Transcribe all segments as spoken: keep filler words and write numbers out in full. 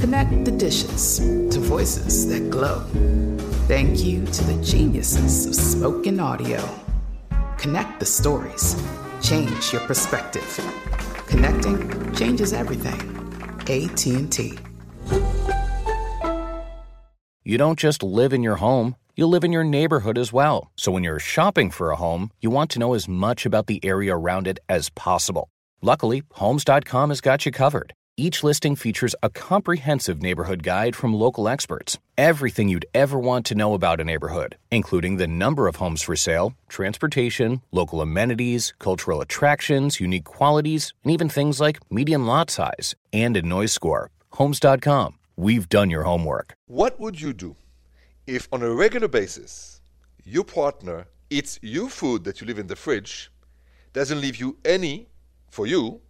Connect the dishes to voices that glow. Thank you to the geniuses of spoken audio. Connect the stories. Change your perspective. Connecting changes everything. A T and T. You don't just live in your home. You live in your neighborhood as well. So when you're shopping for a home, you want to know as much about the area around it as possible. Luckily, homes dot com has got you covered. Each listing features a comprehensive neighborhood guide from local experts. Everything you'd ever want to know about a neighborhood, including the number of homes for sale, transportation, local amenities, cultural attractions, unique qualities, and even things like median lot size and a noise score. homes dot com. We've done your homework. What would you do if on a regular basis your partner eats your food that you leave in the fridge, doesn't leave you any for you,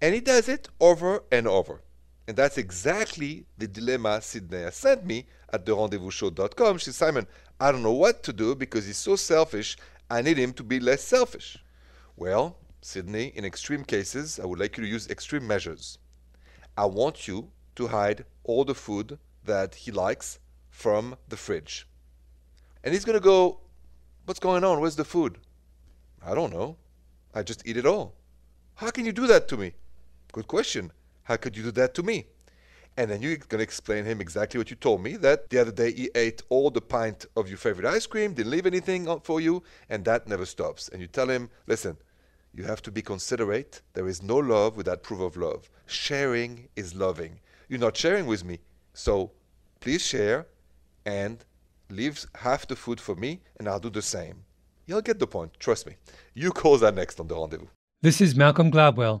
and he does it over and over? And that's exactly the dilemma Sydney has sent me at the rendezvous show dot com. She's, Simon, I don't know what to do because he's so selfish. I need him to be less selfish. Well, Sydney, in extreme cases, I would like you to use extreme measures. I want you to hide all the food that he likes from the fridge. And he's going to go, what's going on? Where's the food? I don't know. I just eat it all. How can you do that to me? Good question. How could you do that to me? And then you're going to explain to him exactly what you told me, that the other day he ate all the pint of your favorite ice cream, didn't leave anything for you, and that never stops. And you tell him, listen, you have to be considerate. There is no love without proof of love. Sharing is loving. You're not sharing with me, so please share and leave half the food for me, and I'll do the same. You'll get the point. Trust me. You calls are next on The Rendezvous. This is Malcolm Gladwell